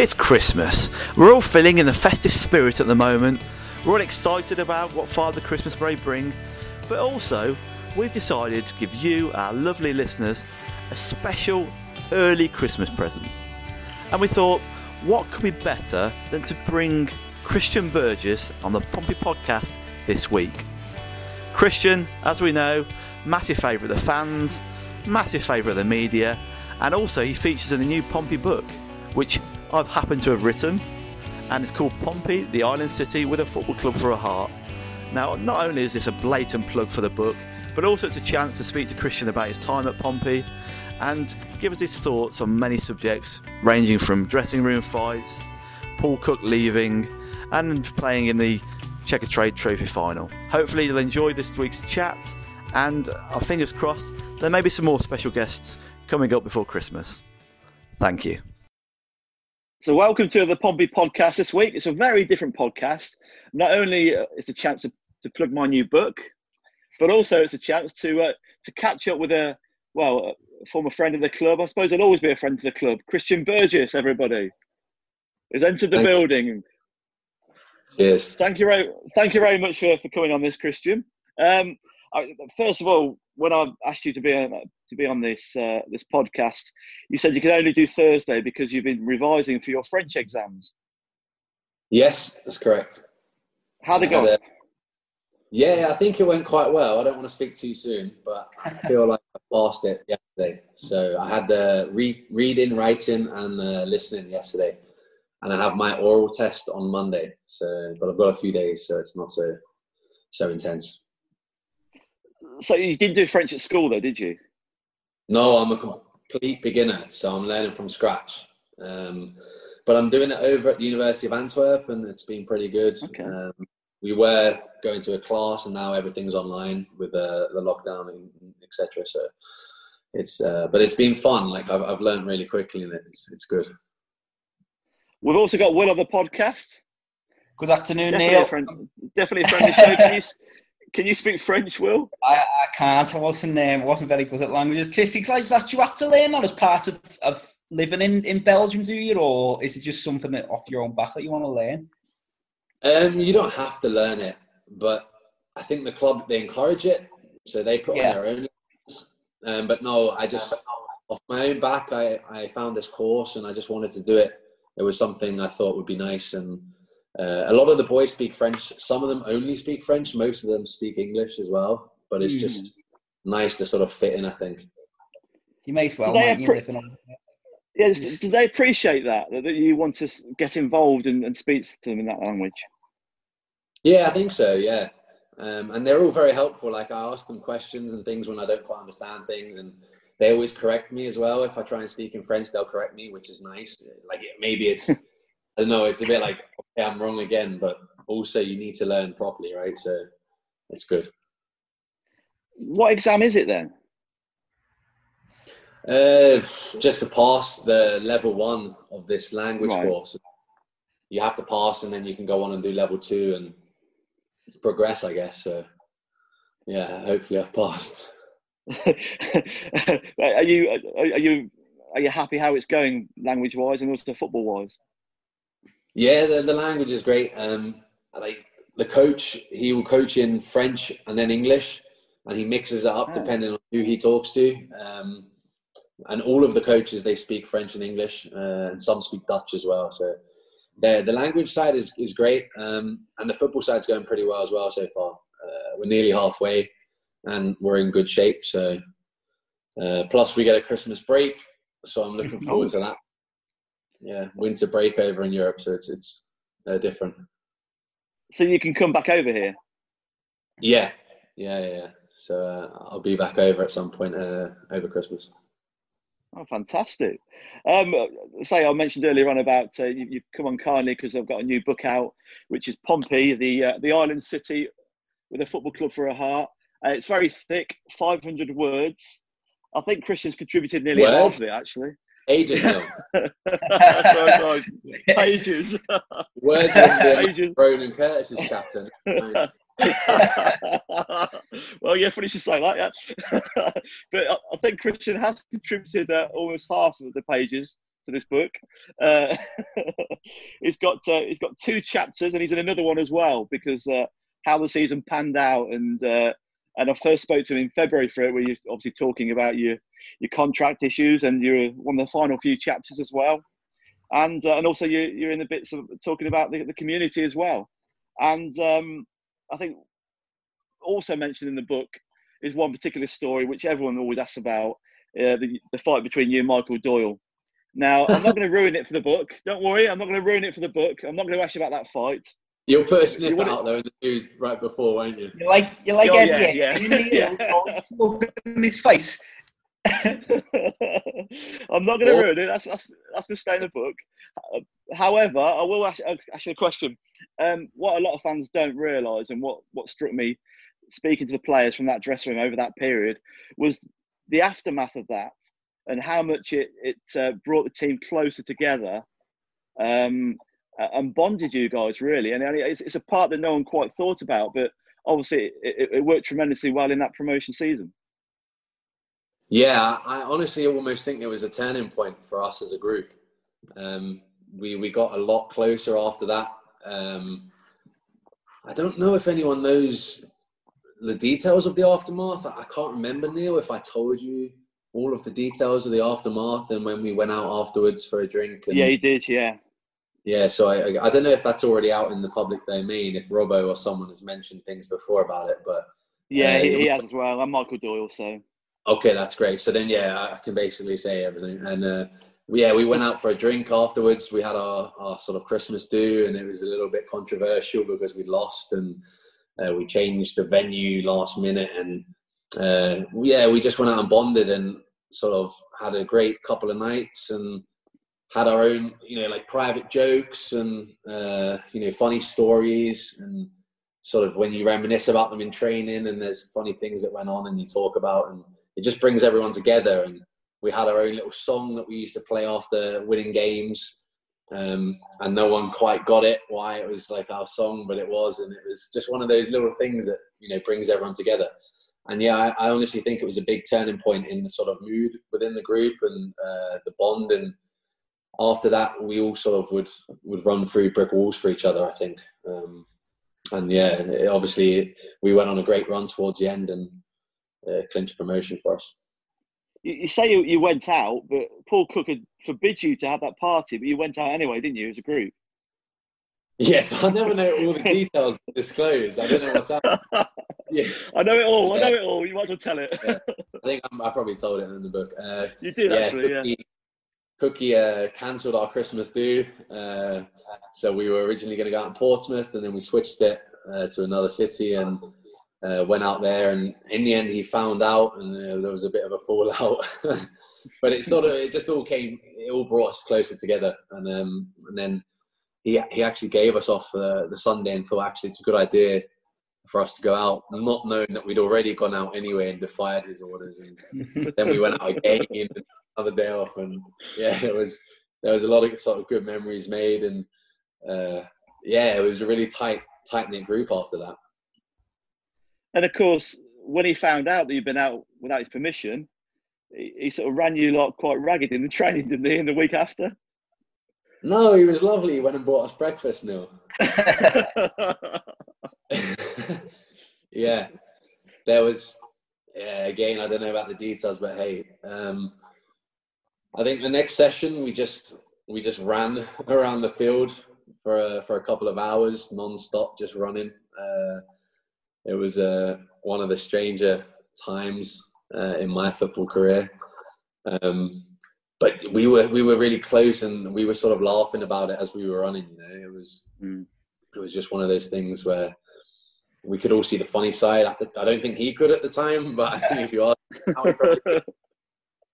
It's Christmas. We're all feeling in the festive spirit at the moment. We're all excited about what Father Christmas may bring, but also we've decided to give you, our lovely listeners, a special early Christmas present. And we thought, what could be better than to bring Christian Burgess on the Pompey podcast this week? Christian, as we know, massive favourite of the fans, massive favourite of the media, and also he features in the new Pompey book, which I've happened to have written, and it's called Pompey, the Island City with a Football Club for a Heart. Now, not only is this a blatant plug for the book, but also it's a chance to speak to Christian about his time at Pompey and give us his thoughts on many subjects, ranging from dressing room fights, Paul Cook leaving, and playing in the Checkatrade Trophy final. Hopefully you'll enjoy this week's chat, and our fingers crossed there may be some more special guests coming up before Christmas. Thank you. So welcome to the Pompey podcast this week. It's a very different podcast. Not only is it a chance to plug my new book, but also it's a chance to catch up with a former friend of the club. I suppose I'll always be a friend to the club. Christian Burgess, everybody, has entered the building. Yes. Thank you very much for coming on this, Christian. First of all, when I asked you to be on this podcast, you said you could only do Thursday because you've been revising for your French exams. Yes, that's correct. How'd it go? Yeah, I think it went quite well. I don't want to speak too soon, but I feel like I passed it yesterday. So I had the reading, writing, and listening yesterday, and I have my oral test on Monday. So, but I've got a few days, so it's not so intense. So you didn't do French at school, though, did you? No, I'm a complete beginner, so I'm learning from scratch. But I'm doing it over at the University of Antwerp, and it's been pretty good. Okay. We were going to a class, and now everything's online with the lockdown and etc. So it's but it's been fun. Like I've learned really quickly, and it's good. We've also got Will on the podcast. Good afternoon, Neil. Definitely a friend of the show, please. Can you speak French, Will? I can't. I wasn't very good at languages. Christy, can I just ask, do you have to learn that as part of living in Belgium, do you? Or is it just something that off your own back that you want to learn? You don't have to learn it, but I think the club, they encourage it. So they put on their own. But no, I just, off my own back, I found this course and I just wanted to do it. It was something I thought would be nice, and a lot of the boys speak French. Some of them only speak French. Most of them speak English as well. But it's just nice to sort of fit in, I think. You may as well. Do they appreciate that you want to get involved and speak to them in that language? Yeah, I think so, yeah. And they're all very helpful. Like, I ask them questions and things when I don't quite understand things, and they always correct me as well. If I try and speak in French, they'll correct me, which is nice. Like, maybe it's... I know it's a bit like, okay, I'm wrong again, but also you need to learn properly, right? So it's good. What exam is it then? Just to pass the level 1 of this language course. You have to pass, and then you can go on and do level 2 and progress, I guess. So yeah, hopefully I've passed. Are you happy how it's going language-wise and also football-wise? Yeah, the language is great. Like the coach, he will coach in French and then English, and he mixes it up depending on who he talks to. And all of the coaches, they speak French and English, and some speak Dutch as well. So the language side is great, and the football side's going pretty well as well so far. We're nearly halfway, and we're in good shape. So plus we get a Christmas break, so I'm looking forward to that. Yeah, winter break over in Europe, so it's different. So you can come back over here? Yeah. So I'll be back over at some point over Christmas. Oh, fantastic. I mentioned earlier on about you've come on kindly because I've got a new book out, which is Pompey, the Island City with a Football Club for a Heart. It's very thick, 500 words. I think Christian's contributed nearly half of it, actually. Ages now. Pages. Words wouldn't be Ronan Curtis's captain. Well, yeah, funny you should say that, yeah. But I think Christian has contributed almost half of the pages to this book. It's got two chapters, and he's in another one as well, because how the season panned out. And I first spoke to him in February for it, where you're obviously talking about your contract issues, and you're one of the final few chapters as well. And also you're in the bits of talking about the community as well. And I think also mentioned in the book is one particular story which everyone always asks about, the fight between you and Michael Doyle. Now, I'm not going to ruin it for the book. Don't worry, I'm not going to ruin it for the book. I'm not going to ask you about that fight. You'll put a snip out, though, in the news right before, won't you? You're like Eddie. Yeah. I'm not going to ruin it. That's going to stay in the book. However, I will ask you a question. What a lot of fans don't realise, and what struck me speaking to the players from that dressing room over that period, was the aftermath of that and how much it brought the team closer together and bonded you guys, really. And it's a part that no one quite thought about, but obviously it worked tremendously well in that promotion season. Yeah, I honestly almost think it was a turning point for us as a group. We got a lot closer after that. I don't know if anyone knows the details of the aftermath. I can't remember, Neil, if I told you all of the details of the aftermath and when we went out afterwards for a drink. And, yeah, you did, yeah. Yeah, so I don't know if that's already out in the public domain, if Robbo or someone has mentioned things before about it. But yeah, he has as well. I'm Michael Doyle, so... Okay, that's great. So then, yeah, I can basically say everything. And yeah, we went out for a drink afterwards. We had our sort of Christmas do, and it was a little bit controversial because we lost, and we changed the venue last minute. And yeah, we just went out and bonded and sort of had a great couple of nights and had our own, like private jokes and, funny stories and sort of when you reminisce about them in training and there's funny things that went on and you talk about and, it just brings everyone together, and we had our own little song that we used to play after winning games, and no one quite got it why it was like our song, but it was, and it was just one of those little things that brings everyone together. And yeah, I honestly think it was a big turning point in the sort of mood within the group and the bond. And after that, we all sort of would run through brick walls for each other, I think. And yeah, obviously we went on a great run towards the end and. Clinch promotion for us. You say you went out, but Paul Cook had forbid you to have that party, but you went out anyway, didn't you, as a group? Yes, I never know all the details to disclose. I don't know what's happened. Yeah. I know it all. You might as well tell it. Yeah. I think I probably told it in the book. You did, yeah, actually, Cookie cancelled our Christmas do. So we were originally going to go out in Portsmouth, and then we switched it to another city, and went out there, and in the end he found out, and there was a bit of a fallout. But it all brought us closer together. And then he actually gave us off the Sunday and thought, actually, it's a good idea for us to go out, not knowing that we'd already gone out anyway and defied his orders. And then we went out again and another day off, and yeah, there was a lot of sort of good memories made, and yeah, it was a really tight-knit group after that. And of course, when he found out that you'd been out without his permission, he sort of ran you lot quite ragged in the training, didn't he, in the week after? No, he was lovely. He went and bought us breakfast, Neil. Yeah. There was, again, I don't know about the details, but hey, I think the next session we just ran around the field for a couple of hours, non-stop, just running. It was one of the stranger times in my football career, but we were really close, and we were sort of laughing about it as we were running. It was just one of those things where we could all see the funny side. I don't think he could at the time, but I think if you ask him, how he probably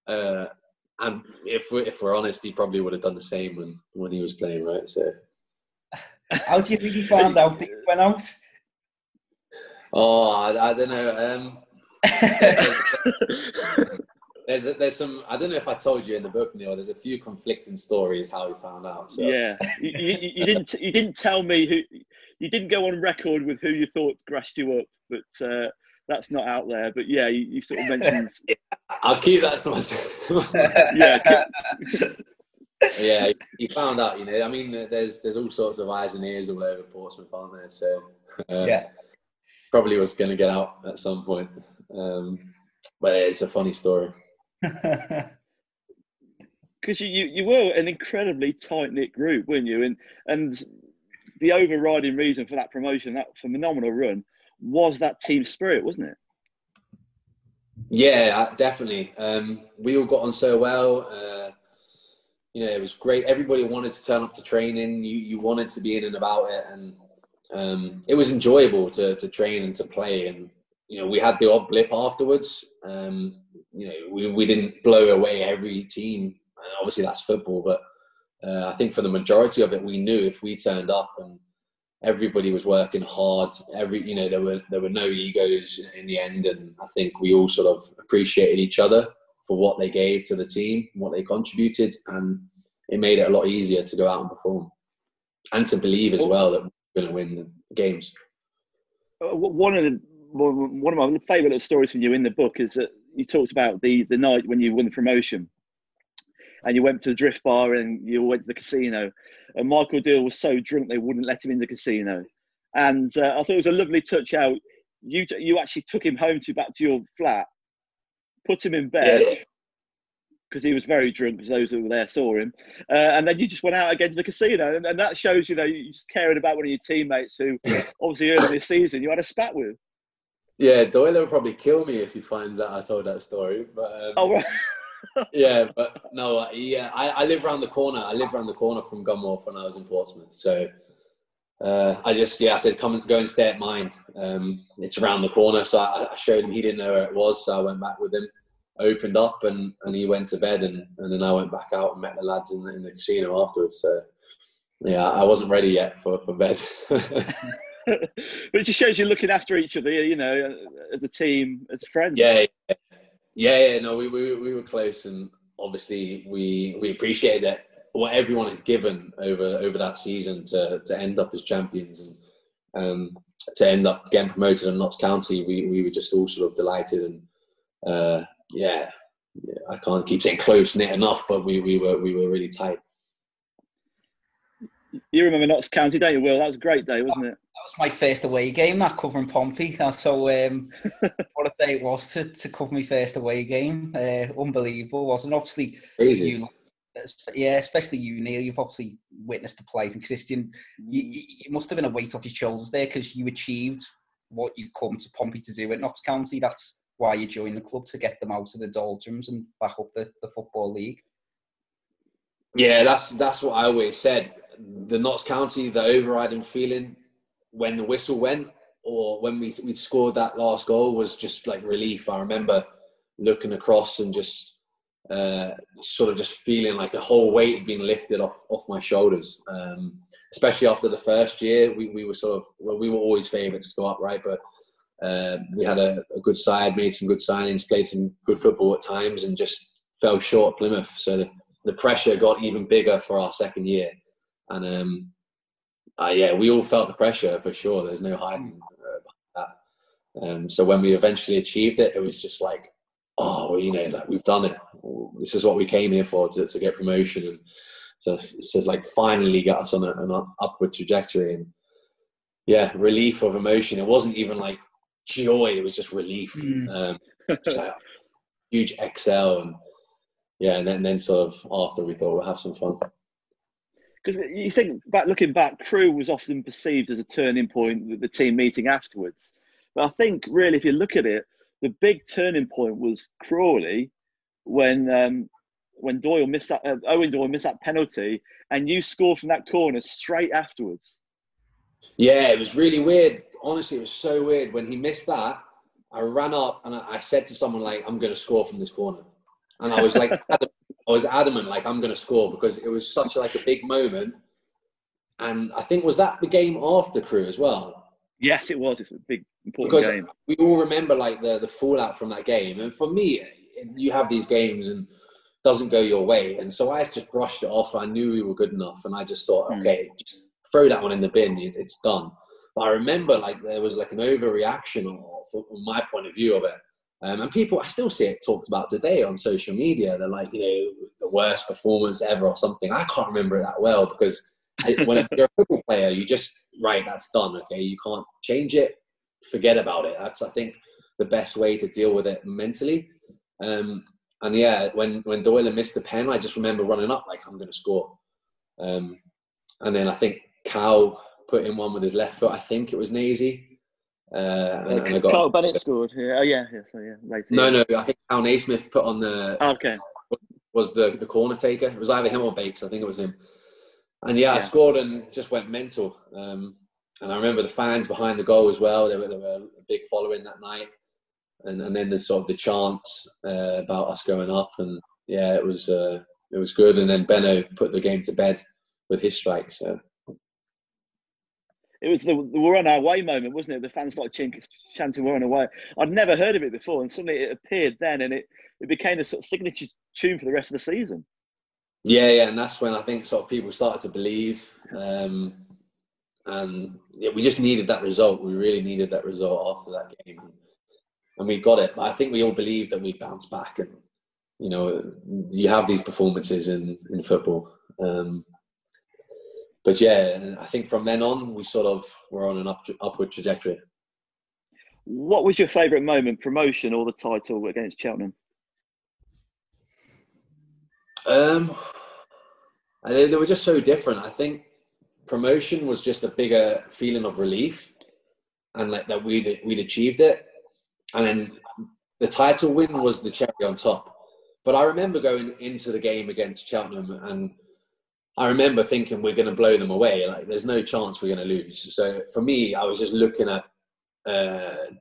could. And if we're honest, he probably would have done the same when he was playing, right? So, how do you think he found out that he went out? Oh, I don't know. There's some. I don't know if I told you in the book, Neil. There's a few conflicting stories how he found out. So. Yeah, you didn't tell me who. You didn't go on record with who you thought grassed you up, but that's not out there. But yeah, you sort of mentioned. Yeah, I'll keep that to myself. Yeah. Yeah, you found out, you know. I mean, there's all sorts of eyes and ears all over Portsmouth, aren't there? So yeah, probably was going to get out at some point. But it's a funny story. Because you were an incredibly tight-knit group, weren't you? And the overriding reason for that promotion, that phenomenal run, was that team spirit, wasn't it? Yeah, definitely. We all got on so well. You know, it was great. Everybody wanted to turn up to training. You wanted to be in and about it, and it was enjoyable to train and to play. And you know, we had the odd blip afterwards. You know, we didn't blow away every team, and obviously that's football. But I think for the majority of it, we knew if we turned up and everybody was working hard. You know, there were no egos in the end, and I think we all sort of appreciated each other for what they gave to the team, what they contributed, and it made it a lot easier to go out and perform and to believe as well that we're going to win games. One of my favourite little stories from you in the book is that you talked about the night when you won the promotion and you went to the drift bar and you went to the casino, and Michael Doyle was so drunk they wouldn't let him in the casino. And I thought it was a lovely touch out. You actually took him home back to your flat, put him in bed because he was very drunk, because those who were there saw him, and then you just went out again to the casino, and that shows, you know, you just caring about one of your teammates who obviously earlier this season you had a spat with. Yeah, Doyle will probably kill me if he finds out I told that story, but yeah, but no, yeah, I live around the corner. I lived around the corner from Gunwharf when I was in Portsmouth, so I said, go and stay at mine. It's around the corner, so I showed him. He didn't know where it was, so I went back with him, opened up, and he went to bed, and then I went back out and met the lads in the casino afterwards. So yeah, I wasn't ready yet for bed. But it just shows you're looking after each other, you know, as a team, as friends. Yeah. No, we were close, and obviously we appreciated that, what everyone had given over that season to end up as champions and to end up getting promoted in Notts County. We were just all sort of delighted, and I can't keep saying close knit enough, but we were really tight. You remember Notts County, don't you, Will? That was a great day, wasn't it? That was my first away game, that, covering Pompey. So what a day it was to cover my first away game. Unbelievable, wasn't it? Obviously, easy. Yeah, especially you, Neil. You've obviously witnessed the plays, and Christian, you must have been a weight off your shoulders there, because you achieved what you come to Pompey to do at Notts County. That's why you joined the club, to get them out of the doldrums and back up the Football League. Yeah, that's what I always said. The Notts County, the overriding feeling when the whistle went, or when we scored that last goal, was just like relief. I remember looking across and just sort of just feeling like a whole weight had been lifted off my shoulders, especially after the first year. We were sort of, well, we were always favourites to go up, right? But we had a good side, made some good signings, played some good football at times, and just fell short at Plymouth. So the pressure got even bigger for our second year, and we all felt the pressure for sure. There's no hiding about that. So when we eventually achieved it, it was just like, oh, you know, like, we've done it. This is what we came here for, to get promotion and to like finally get us on an upward trajectory. And yeah, relief of emotion. It wasn't even like joy; it was just relief. Just like huge exhale, and yeah, and then sort of after, we thought we'll have some fun. Because you think back, looking back, Crewe was often perceived as a turning point with the team meeting afterwards. But I think really, if you look at it, the big turning point was Crawley, when Doyle missed that, Owen Doyle missed that penalty, and you scored from that corner straight afterwards. Yeah, it was really weird. Honestly, it was so weird. When he missed that, I ran up and I said to someone, like, I'm going to score from this corner. And I was like, I was adamant, like, I'm going to score, because it was such like a big moment. And I think, was that the game after Crewe as well? Yes, it was. It's a big, important because game. We all remember like the fallout from that game. And for me, you have these games and it doesn't go your way. And so I just brushed it off. I knew we were good enough. And I just thought, okay, just throw that one in the bin. It's done. But I remember like there was like an overreaction, or from my point of view of it. And people, I still see it talked about today on social media. They're like, the worst performance ever or something. I can't remember it that well because whenever you're a football player, you just, right, that's done, okay? You can't change it. Forget about it. That's, I think, the best way to deal with it mentally. And yeah, when Doyle missed the pen, I just remember running up like, I'm going to score. And then I think Kal put in one with his left foot. I think it was Naisy. And I got Carl Bennett scored. Yeah. Oh yeah, yeah, so yeah. Right, yeah. No, I think Kal Naismith put on the. Oh, okay. Was the corner taker? It was either him or Bakes. I think it was him. And yeah, I scored and just went mental. And I remember the fans behind the goal as well. They were a big following that night. And then there's sort of the chants about us going up. And yeah, it was good. And then Benno put the game to bed with his strike. So. It was the we're on our way moment, wasn't it? The fans started chanting we're on our way. I'd never heard of it before, and suddenly it appeared then, and it became a sort of signature tune for the rest of the season. Yeah, and that's when I think sort of people started to believe. And yeah, we just needed that result. We really needed that result after that game. And we got it. But I think we all believed that we'd bounce back. And, you have these performances in football. But yeah, I think from then on, we sort of were on an upward trajectory. What was your favourite moment, promotion or the title against Cheltenham? They were just so different. I think promotion was just a bigger feeling of relief and like that we'd achieved it. And then the title win was the cherry on top. But I remember going into the game against Cheltenham and I remember thinking we're going to blow them away. Like there's no chance we're going to lose. So for me, I was just looking at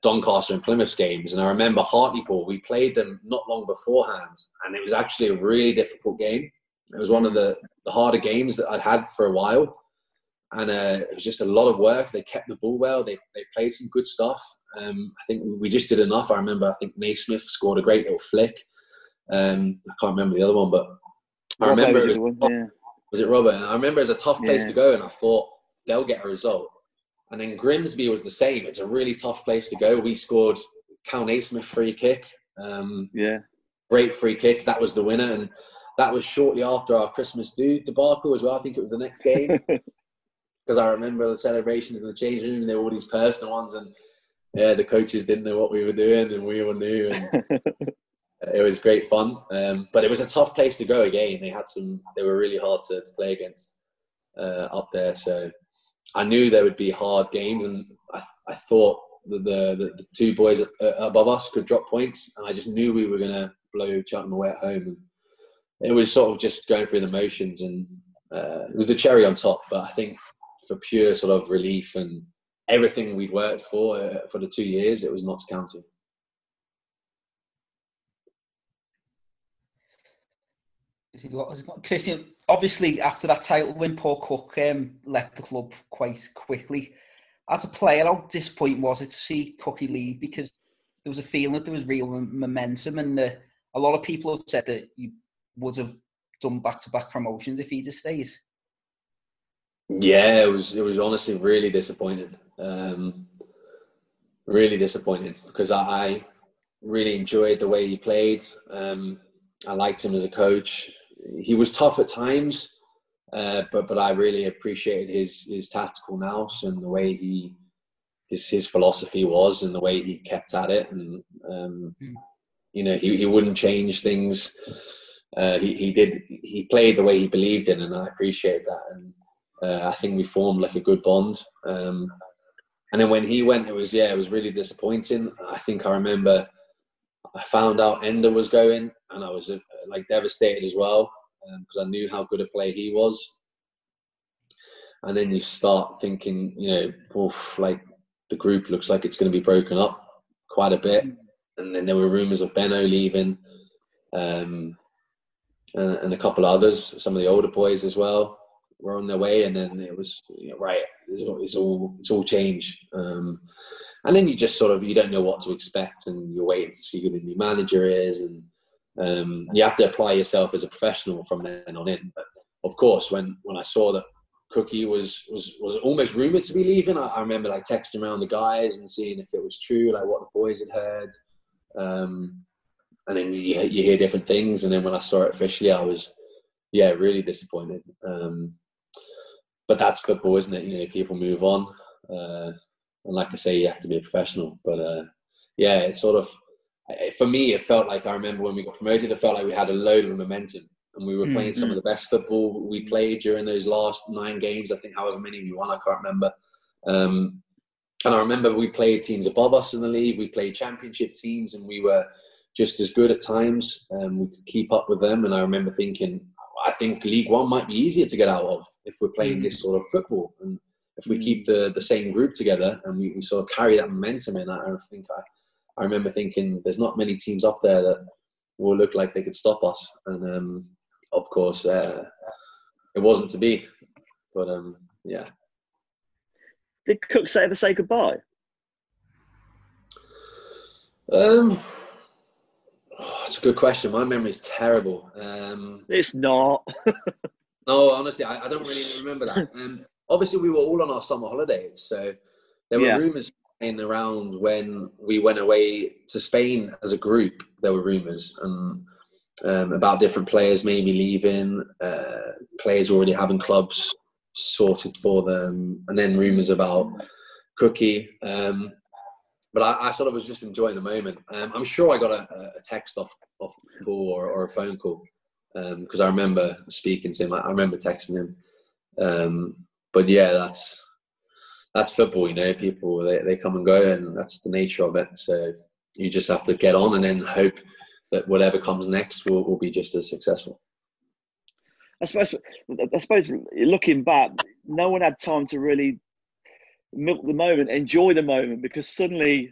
Doncaster and Plymouth games, and I remember Hartlepool. We played them not long beforehand, and it was actually a really difficult game. It was one of the harder games that I'd had for a while, and it was just a lot of work. They kept the ball well. They played some good stuff. I think we just did enough. I remember. I think Naismith scored a great little flick. I can't remember the other one, but I remember it was. Was it Robert? And I remember it was a tough place to go, and I thought they'll get a result. And then Grimsby was the same. It's a really tough place to go. We scored Kal Naismith free kick. Great free kick. That was the winner, and that was shortly after our Christmas debacle as well. I think it was the next game because I remember the celebrations in the change room. And there were all these personal ones, and yeah, the coaches didn't know what we were doing, and we all knew. And it was great fun, but it was a tough place to go again. They were really hard to play against up there. So I knew there would be hard games, and I thought that the two boys above us could drop points, and I just knew we were going to blow Cheltenham away at home. And it was sort of just going through the motions, and it was the cherry on top. But I think for pure sort of relief and everything we'd worked for the 2 years, it was Notts County. Christian, obviously after that title win, Paul Cook left the club quite quickly. As a player, how disappointing was it to see Cookie leave? Because there was a feeling that there was real momentum, and a lot of people have said that you would have done back-to-back promotions if he'd have stayed. Yeah, it was honestly really disappointing. Really disappointing because I really enjoyed the way he played. I liked him as a coach. He was tough at times, but I really appreciated his tactical nous and the way his philosophy was and the way he kept at it. And he wouldn't change things. He played the way he believed in, and I appreciate that. And I think we formed like a good bond. And then when he went, it was really disappointing. I think I remember. I found out Ender was going, and I was like devastated as well because I knew how good a player he was. And then you start thinking, like the group looks like it's going to be broken up quite a bit. And then there were rumours of Benno leaving, and a couple of others. Some of the older boys as well were on their way. And then it was it's all change. And then you just sort of, you don't know what to expect, and you're waiting to see who the new manager is. And you have to apply yourself as a professional from then on in. But of course, when I saw that Cookie was almost rumoured to be leaving, I remember like texting around the guys and seeing if it was true, like what the boys had heard. And then you hear different things. And then when I saw it officially, I was, really disappointed. But that's football, isn't it? You know, people move on. And like I say, you have to be a professional. But it sort of, for me, it felt like, I remember when we got promoted, it felt like we had a load of momentum. And we were playing some of the best football we played during those last 9 games. I think however many we won, I can't remember. And I remember we played teams above us in the league. We played championship teams and we were just as good at times. We could keep up with them. And I remember thinking, I think League One might be easier to get out of if we're playing this sort of football. And if we keep the same group together and we sort of carry that momentum in, I think I remember thinking there's not many teams up there that will look like they could stop us. And of course, it wasn't to be. But, yeah. Did Cook ever say goodbye? It's a good question. My memory is terrible. It's not. No, honestly, I don't really remember that. Obviously, we were all on our summer holidays. So there were rumours flying around when we went away to Spain as a group. There were rumours about different players maybe leaving, players already having clubs sorted for them, and then rumours about Cookie. But I sort of was just enjoying the moment. I'm sure I got a text off Paul or a phone call, because I remember speaking to him. I remember texting him. But yeah, that's football, you know. People, they come and go, and that's the nature of it. So you just have to get on and then hope that whatever comes next will be just as successful. I suppose looking back, no one had time to really milk the moment, enjoy the moment, because suddenly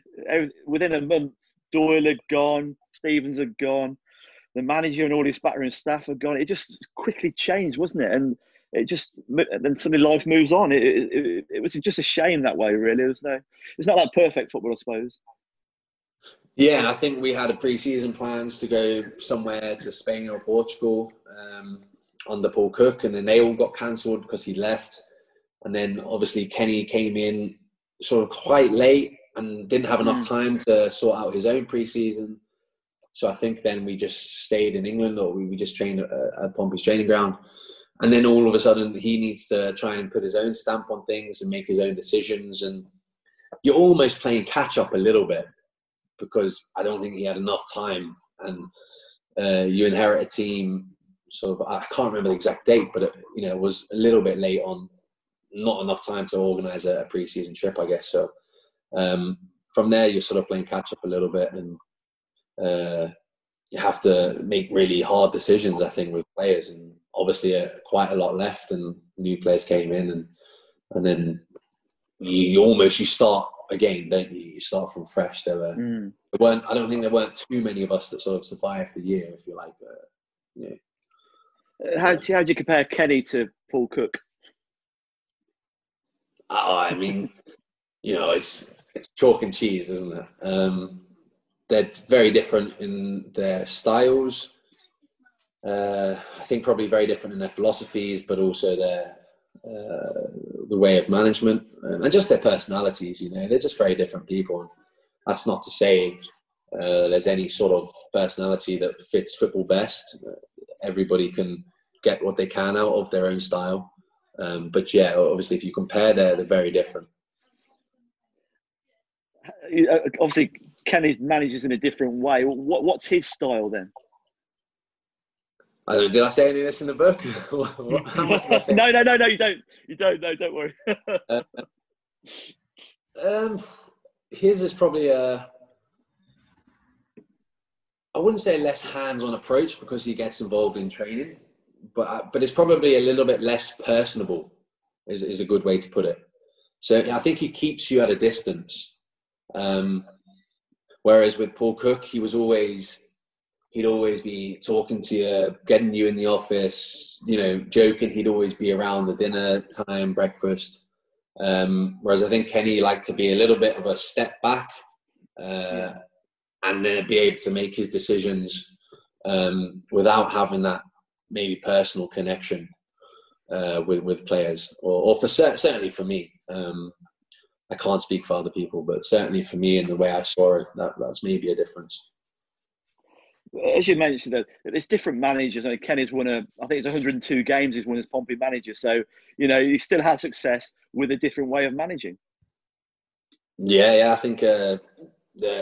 within a month, Doyle had gone, Stevens had gone, the manager and all his backroom staff had gone. It just quickly changed, wasn't it? And it just, then suddenly life moves on. It was just a shame that way, really. It's not like perfect football, I suppose. Yeah, and I think we had a pre-season plans to go somewhere to Spain or Portugal under Paul Cook, and then they all got cancelled because he left. And then obviously Kenny came in sort of quite late and didn't have enough time to sort out his own pre-season. So I think then we just stayed in England, or we just trained at Pompey's training ground. And then all of a sudden he needs to try and put his own stamp on things and make his own decisions. And you're almost playing catch up a little bit, because I don't think he had enough time. And you inherit a team sort of, I can't remember the exact date, but it was a little bit late on. Not enough time to organise a pre-season trip, I guess. So from there, you're sort of playing catch-up a little bit, and you have to make really hard decisions, I think, with players. And obviously, quite a lot left, and new players came in, and then you start again, don't you? You start from fresh. I don't think there weren't too many of us that sort of survived the year, if you like. Yeah. How do you compare Kenny to Paul Cook? I mean, it's chalk and cheese, isn't it? They're very different in their styles. I think probably very different in their philosophies, but also their the way of management and just their personalities. You know, they're just very different people. That's not to say there's any sort of personality that fits football best. Everybody can get what they can out of their own style. But yeah, obviously, if you compare, they're very different. Obviously, Kenny manages in a different way. What's his style then? I don't know, did I say any of this in the book? How much did I say? No, you don't. You don't. No, don't worry. His is probably I wouldn't say less hands-on approach, because he gets involved in training. But it's probably a little bit less personable, is a good way to put it. So I think he keeps you at a distance. Whereas with Paul Cook, he'd always be talking to you, getting you in the office, joking. He'd always be around the dinner time, breakfast. Whereas I think Kenny liked to be a little bit of a step back and then be able to make his decisions without having that maybe personal connection with players, or certainly for me. I can't speak for other people, but certainly for me, in the way I saw it, that's maybe a difference. as you mentioned, there's different managers. I mean, Kenny's won, I think it's 102 games he's won as Pompey manager. So, you know, he still has success with a different way of managing. Yeah. I think the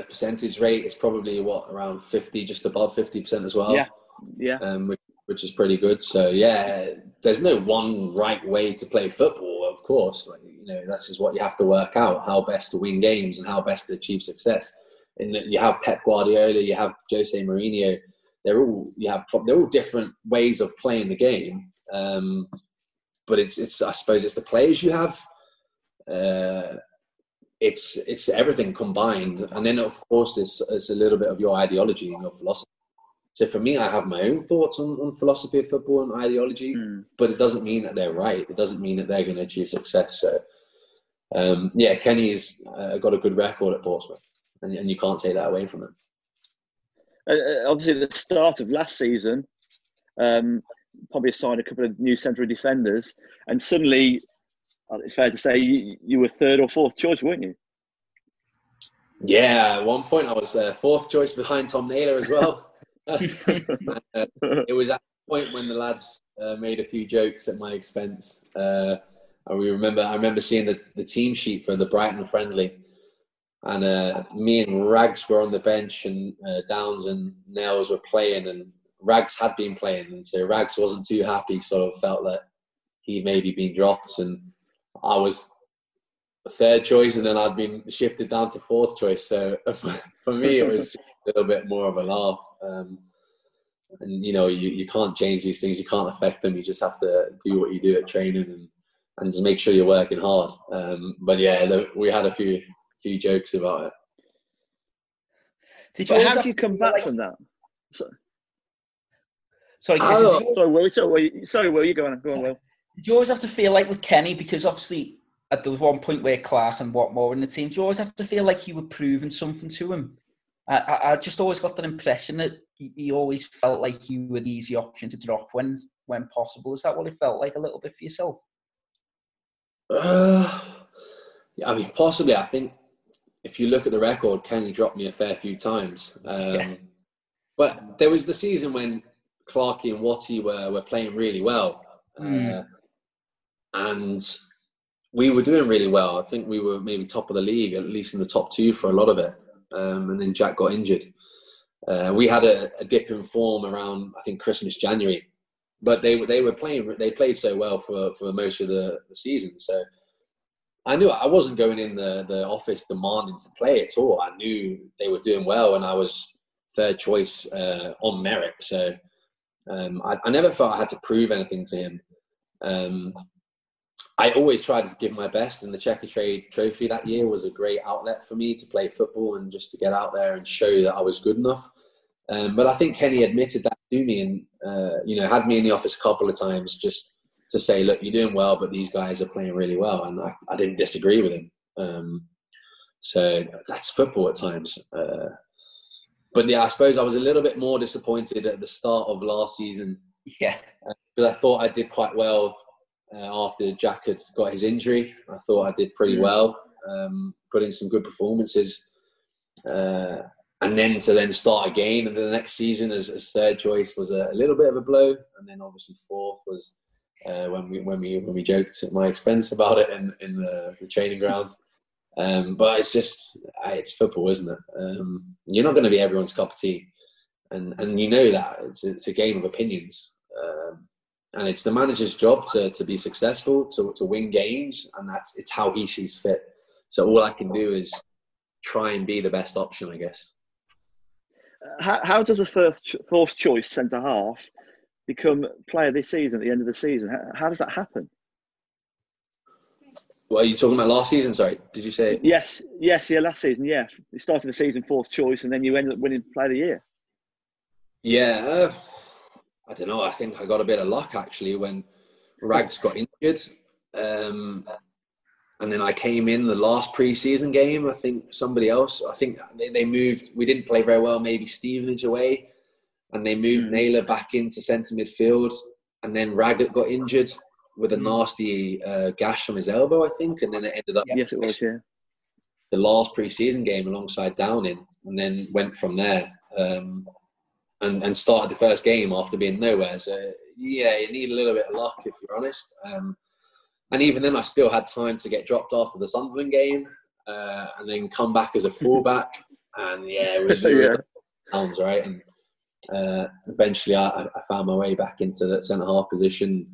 percentage rate is probably, around 50, just above 50% as well. Yeah. Which is pretty good. So, yeah, there's no one right way to play football, of course. Like, you know, that's just what you have to work out, how best to win games and how best to achieve success. And you have Pep Guardiola, you have Jose Mourinho. They're all different ways of playing the game. But it's I suppose it's the players you have. It's everything combined, and then of course it's a little bit of your ideology and your philosophy. So for me, I have my own thoughts on philosophy of football and ideology, but it doesn't mean that they're right. It doesn't mean that they're going to achieve success. So Kenny's got a good record at Portsmouth. And you can't take that away from him. Obviously, at the start of last season, Pompey signed a couple of new central defenders, and suddenly, it's fair to say, you were third or fourth choice, weren't you? Yeah, at one point I was fourth choice behind Tom Naylor as well. It was at the point when the lads made a few jokes at my expense. I remember seeing the team sheet for the Brighton friendly. And me and Rags were on the bench, and Downs and Nels were playing, and Rags had been playing, and so Rags wasn't too happy, sort of felt that he'd maybe been dropped, and I was third choice, and then I'd been shifted down to fourth choice. So for me, it was a little bit more of a laugh. And you know, you can't change these things, you can't affect them, you just have to do what you do at training and just make sure you're working hard. But yeah, we had a few jokes about it. How do you come back from that? Sorry, Chris. Will, you go on, Will. Did you always have to feel like with Kenny, because obviously there was one point where Clark and Watmore were in the team, do you always have to feel like you were proving something to him? I just always got that impression that he always felt like you were the easy option to drop when possible. Is that what it felt like a little bit for yourself? I mean, possibly. I think if you look at the record, Kenny dropped me a fair few times. But there was the season when Clarkie and Watty were playing really well. And we were doing really well. I think we were maybe top of the league, at least in the top two for a lot of it. And then Jack got injured. We had a dip in form around, I think, Christmas, January. But they played so well for most of the season. So I knew I wasn't going in the office demanding to play at all. I knew they were doing well, and I was third choice on merit. So I never felt I had to prove anything to him. I always tried to give my best, and the Checkatrade Trophy that year was a great outlet for me to play football and just to get out there and show that I was good enough. But I think Kenny admitted that to me, and had me in the office a couple of times just to say, look, you're doing well, but these guys are playing really well. And I didn't disagree with him. So that's football at times. But yeah, I suppose I was a little bit more disappointed at the start of last season. Yeah. Because I thought I did quite well after Jack had got his injury. I thought I did pretty well, put in some good performances. And then to start again. And the next season as third choice was a little bit of a blow. And then obviously fourth was... when we joked at my expense about it in the training ground, but it's just it's football, isn't it? You're not going to be everyone's cup of tea, and you know that it's a game of opinions, and it's the manager's job to be successful, to win games, and it's how he sees fit. So all I can do is try and be the best option, I guess. How does a fourth choice centre half become player this season, at the end of the season? How does that happen? Well, you're talking about last season, sorry. Did you say? Yes, last season, yeah. You started the season fourth choice and then you ended up winning player of the year. Yeah, I don't know. I think I got a bit of luck, actually, when Rags got injured. And then I came in the last pre-season game. I think somebody else, they moved. We didn't play very well, maybe Stevenage away. And they moved Naylor back into centre midfield, and then Raggett got injured with a nasty gash on his elbow, I think. And then it ended up the last pre-season game alongside Downing, and then went from there. and started the first game after being nowhere. So yeah, you need a little bit of luck if you're honest. And even then, I still had time to get dropped after the Sunderland game, and then come back as a fullback. And yeah, it was Downs, right? And eventually, I found my way back into the centre half position.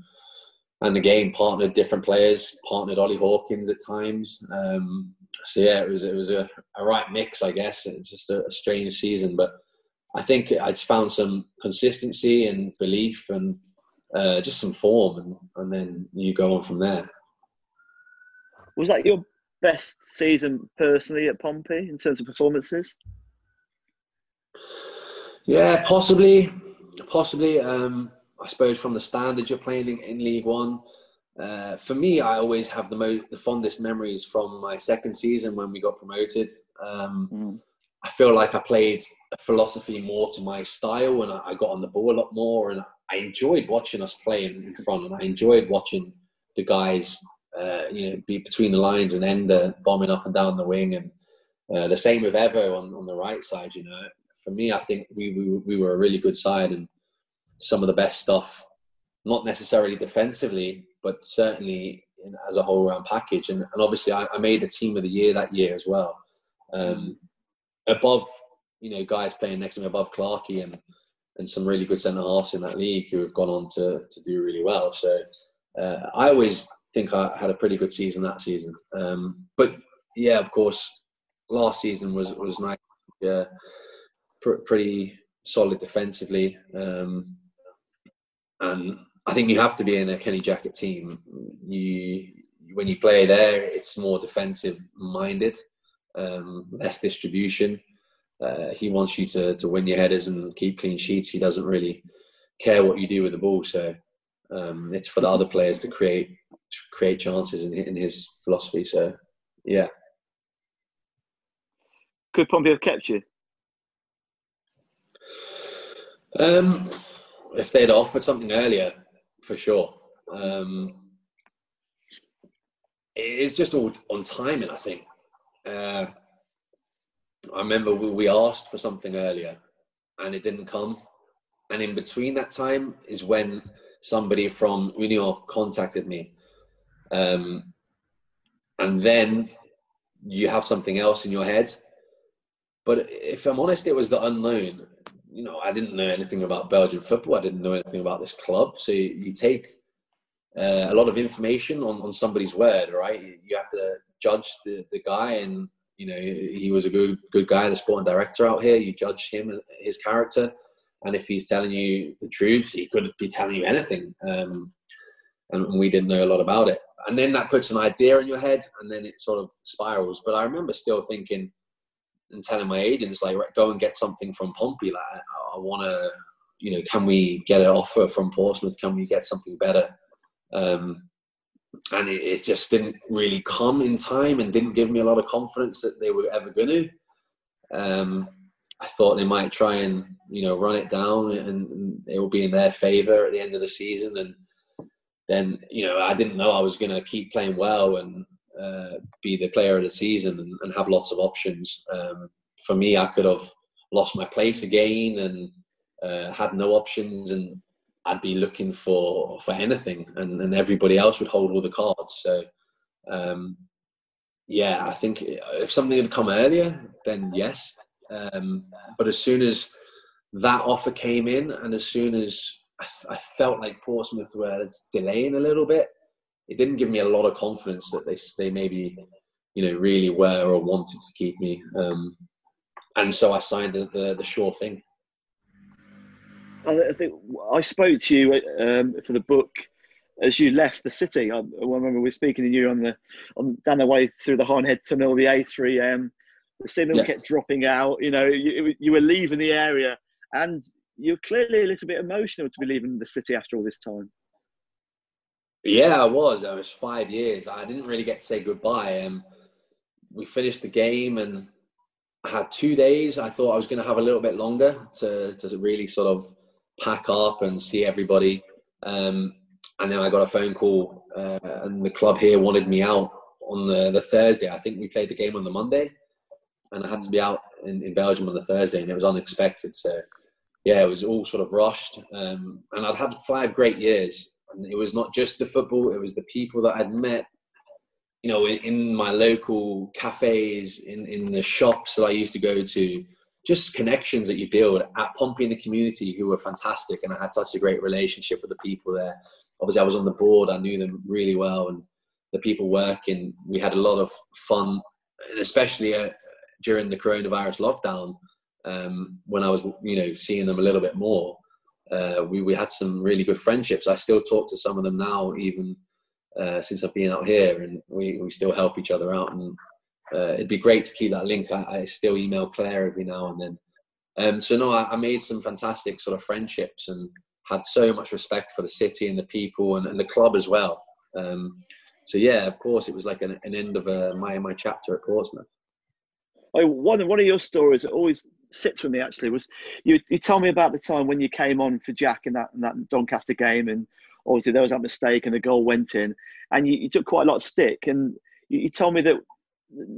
And again, partnered different players, partnered Ollie Hawkins at times. So yeah, it was a right mix, I guess. It's just a strange season, but I think I found some consistency and belief and just some form, and then you go on from there. Was that your best season personally at Pompey in terms of performances? Yeah, possibly. I suppose from the standard you're playing in League One. For me, I always have the fondest memories from my second season when we got promoted. I feel like I played a philosophy more to my style, and I got on the ball a lot more, and I enjoyed watching us play in front, and I enjoyed watching the guys be between the lines and Ender bombing up and down the wing, and the same with Evo on the right side. You know, for me, I think we were a really good side, and some of the best stuff, not necessarily defensively, but certainly as a whole round package. And obviously, I made the team of the year that year as well. Above, guys playing next to me above Clarkey and some really good centre halves in that league who have gone on to do really well. So I always think I had a pretty good season that season. But yeah, of course, last season was nice. Yeah, pretty solid defensively. And I think you have to be in a Kenny Jackett team. When you play there, it's more defensive minded, less distribution. He wants you to win your headers and keep clean sheets. He doesn't really care what you do with the ball. So it's for the other players to create chances in his philosophy. So, yeah. Could Pompey have kept you? If they'd offered something earlier, for sure. It is just all on timing, I think. I remember we asked for something earlier and it didn't come. And in between that time is when somebody from Unior contacted me. And then you have something else in your head. But if I'm honest, it was the unknown. I didn't know anything about Belgian football. I didn't know anything about this club. So you take a lot of information on somebody's word, right? You have to judge the guy, and he was a good guy, the sporting director out here. You judge him, his character, and if he's telling you the truth, he could be telling you anything. And we didn't know a lot about it. And then that puts an idea in your head, and then it sort of spirals. But I remember still thinking and telling my agents, go and get something from Pompey. I want to, can we get an offer from Portsmouth? Can we get something better? And it just didn't really come in time and didn't give me a lot of confidence that they were ever going to. I thought they might try and, run it down and it will be in their favour at the end of the season. And then, I didn't know I was going to keep playing well and be the player of the season and have lots of options. For me, I could have lost my place again and had no options, and I'd be looking for anything, and everybody else would hold all the cards. So, I think if something had come earlier, then yes. But as soon as that offer came in, and as soon as I felt like Portsmouth were delaying a little bit, it didn't give me a lot of confidence that they maybe, really were or wanted to keep me. And so I signed the sure thing. I think I spoke to you for the book as you left the city. I remember we were speaking to you on down the way through the Hornhead Tunnel, the A3. The signal kept dropping out. You were leaving the area, and you're clearly a little bit emotional to be leaving the city after all this time. Yeah, I was. It was 5 years. I didn't really get to say goodbye. We finished the game, and I had 2 days. I thought I was going to have a little bit longer to really sort of pack up and see everybody. And then I got a phone call and the club here wanted me out on the Thursday. I think we played the game on the Monday, and I had to be out in Belgium on the Thursday, and it was unexpected. So yeah, it was all sort of rushed. And I'd had 5 great years. And it was not just the football, it was the people that I'd met, you know, in my local cafes, in the shops that I used to go to, just connections that you build at Pompey in the community who were fantastic. And I had such a great relationship with the people there. Obviously, I was on the board. I knew them really well. And the people working, we had a lot of fun, and especially during the coronavirus lockdown, when I was, you know, seeing them a little bit more. We had some really good friendships. I still talk to some of them now, even since I've been out here, and we still help each other out. And it'd be great to keep that link. I still email Claire every now and then. So I made some fantastic sort of friendships and had so much respect for the city and the people and the club as well. Of course, it was like an end of my chapter at Portsmouth. One of your stories that always sits with me actually was you tell me about the time when you came on for Jack in that Doncaster game, and obviously there was that mistake and the goal went in, and you took quite a lot of stick, and you told me that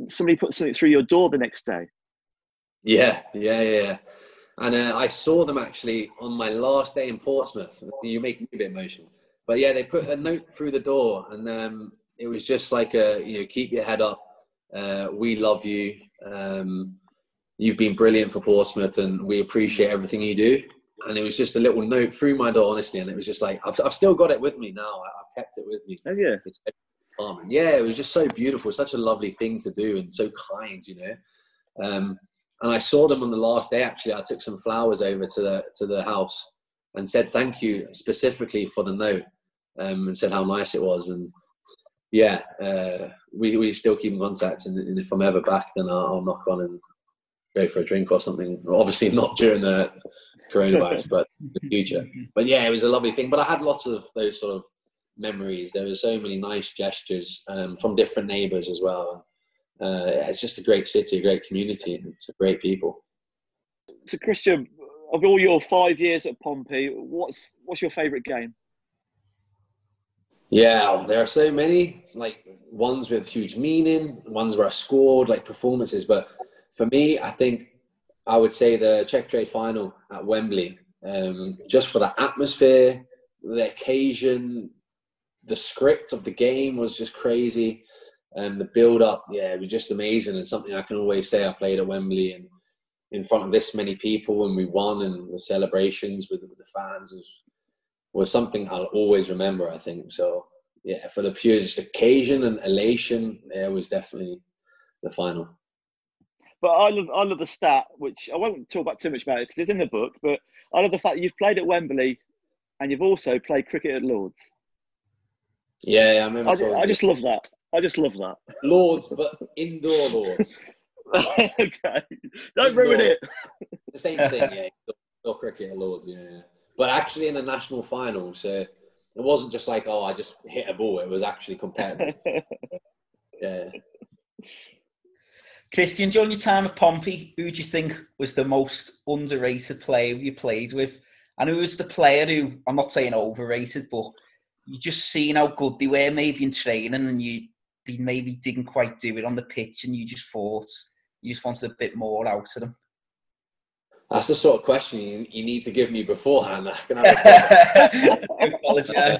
somebody put something through your door the next day. Yeah. And I saw them actually on my last day in Portsmouth. You make me a bit emotional. But yeah, they put a note through the door, and it was just like, keep your head up. We love you. You've been brilliant for Portsmouth, and we appreciate everything you do. And it was just a little note through my door, honestly. And it was just like, I've still got it with me now. I've kept it with me. Oh, yeah. It was just so beautiful. Such a lovely thing to do, and so kind, you know. And I saw them on the last day, actually. I took some flowers over to the house and said thank you specifically for the note, and said how nice it was. And yeah, we still keep in contact. And if I'm ever back, then I'll knock on and go for a drink or something. Obviously not during the coronavirus, but in the future. But yeah, it was a lovely thing. But I had lots of those sort of memories. There were so many nice gestures from different neighbours as well. It's just a great city, a great community, and it's great people. So, Christian, of all your 5 years at Pompey, what's your favourite game? Yeah, there are so many, like ones with huge meaning, ones where I scored, like performances. But for me, I think I would say the Checkatrade final at Wembley, just for the atmosphere, the occasion, the script of the game was just crazy. And the build-up, it was just amazing, and something I can always say. I played at Wembley and in front of this many people, and we won, and the celebrations with the fans was something I'll always remember, I think. So, yeah, for the pure just occasion and elation, it was definitely the final. But I love the stat, which I won't talk about too much about it because it's in the book, but I love the fact that you've played at Wembley and you've also played cricket at Lords. Yeah, I remember. I just love that. Lords, but indoor Lords. Okay. Don't indoor. Ruin it. The same thing, yeah. Indoor cricket at Lords, yeah. But actually in a national final, so it wasn't just like, I just hit a ball. It was actually competitive. Yeah. Christian, during your time at Pompey, who do you think was the most underrated player you played with? And who was the player who, I'm not saying overrated, but you just seen how good they were maybe in training, and they maybe didn't quite do it on the pitch, and you just wanted a bit more out of them? That's the sort of question you need to give me beforehand. I apologise.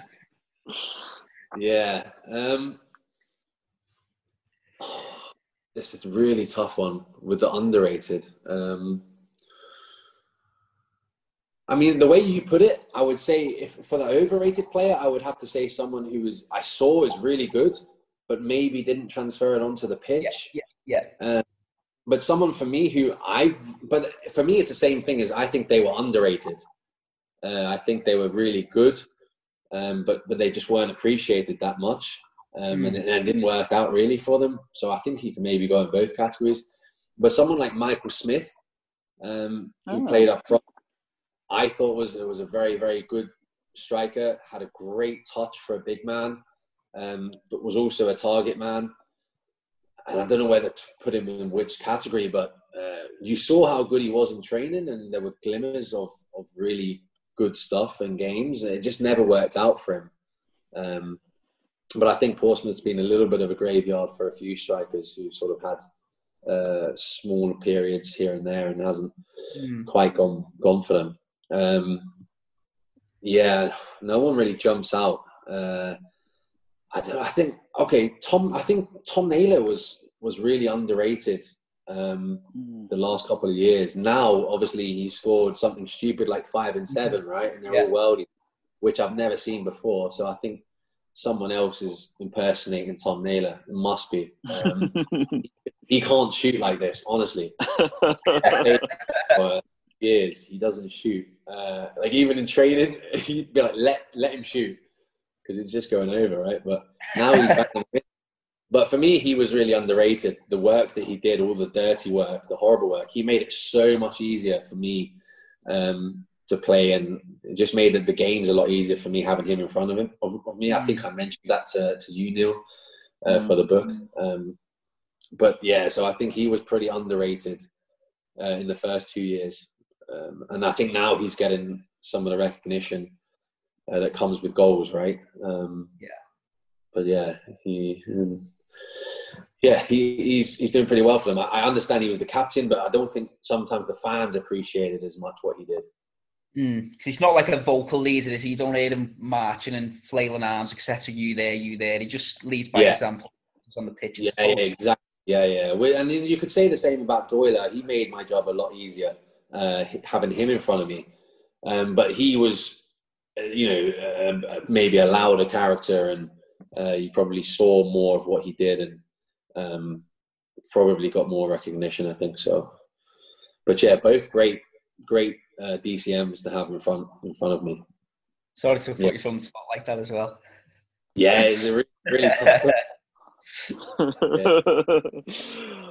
Yeah. This is a really tough one with the underrated. The way you put it, I would say if for the overrated player, I would have to say someone who I saw is really good, but maybe didn't transfer it onto the pitch. Yeah. But someone for me it's the same thing as I think they were underrated. I think they were really good, but they just weren't appreciated that much, and it didn't work out really for them. So I think he can maybe go in both categories. But someone like Michael Smith, who played up front, I thought was a very, very good striker, had a great touch for a big man, but was also a target man. And I don't know whether to put him in which category, but you saw how good he was in training, and there were glimmers of really good stuff in games. It just never worked out for him. But I think Portsmouth's been a little bit of a graveyard for a few strikers who sort of had small periods here and there and hasn't quite gone for them. Yeah, no one really jumps out. I think Tom Naylor was really underrated the last couple of years. Now, obviously, he scored something stupid like 5 and 7, right? And they're all worldies, which I've never seen before. So I think someone else is impersonating Tom Naylor. It must be. He can't shoot like this, honestly. But years, he doesn't shoot. Like, even in training, you'd be like, let him shoot, because it's just going over, right? But now he's back in the... But for me, he was really underrated. The work that he did, all the dirty work, the horrible work, he made it so much easier for me to play, and it just made the games a lot easier for me having him in front of me. I think I mentioned that to you, Neil, for the book. But yeah, so I think he was pretty underrated in the first 2 years. And I think now he's getting some of the recognition that comes with goals, right? But yeah, he's doing pretty well for them. I understand he was the captain, but I don't think sometimes the fans appreciated as much what he did. Because he's not like a vocal leader, is he? You don't hear him marching and flailing arms, etc. You there. He just leads by example on the pitch. Exactly. And then you could say the same about Doyle. He made my job a lot easier having him in front of me. But he was, maybe a louder character, and you probably saw more of what he did, and probably got more recognition, I think so. But yeah, both great DCMs to have in front of me. Sorry to put you on the spot like that as well. Yeah, it's a really tough one.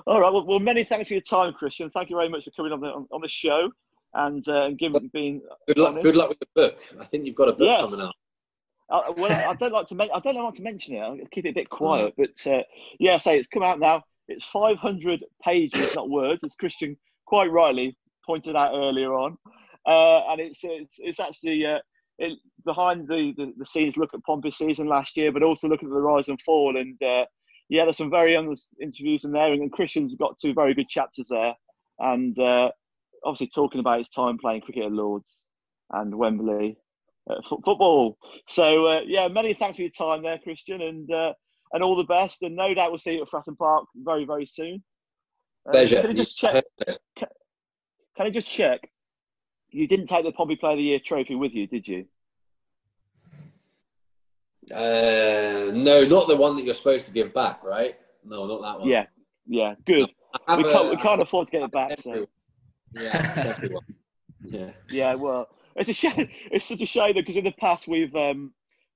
All right. Well, many thanks for your time, Christian. Thank you very much for coming on the show and being honest. Good luck with the book. I think you've got a book coming out. I don't like to. I don't want to mention it. I'll keep it a bit quiet. But so it's come out now. It's 500 pages, not words, as Christian quite rightly pointed out earlier on. And it's actually behind the scenes look at Pompey season last year, but also look at the rise and fall. And there's some very honest interviews in there, and Christian's got two very good chapters there. And obviously talking about his time playing cricket at Lords and Wembley. Football. So, many thanks for your time there, Christian, and all the best. And no doubt we'll see you at Fratton Park very, very soon. Pleasure. Can I just check? You didn't take the Pompey Player of the Year trophy with you, did you? No, not the one that you're supposed to give back, right? No, not that one. Yeah, good. We can't afford to get it back. So. Everyone. Yeah, well... It's a shame. It's such a shame because in the past we've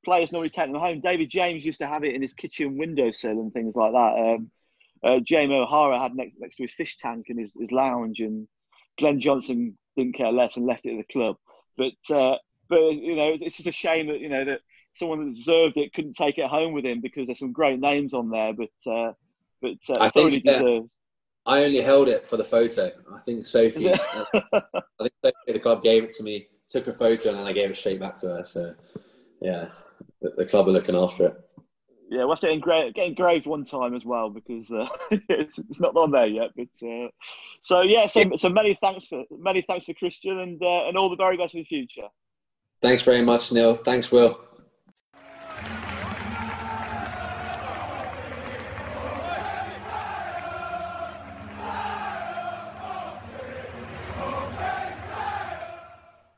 players normally take them home. David James used to have it in his kitchen windowsill and things like that. Jamie O'Hara had next to his fish tank in his lounge, and Glenn Johnson didn't care less and left it at the club. But it's just a shame that that someone that deserved it couldn't take it home with him, because there's some great names on there. But I think it deserves. I only held it for the photo. I think Sophie. The club gave it to me. Took a photo and then I gave it straight back to her. So, the club are looking after it. Yeah, we'll have to get engraved one time as well, because it's not on there yet. But so many thanks to Christian, and all the very best for the future. Thanks very much, Neil. Thanks, Will.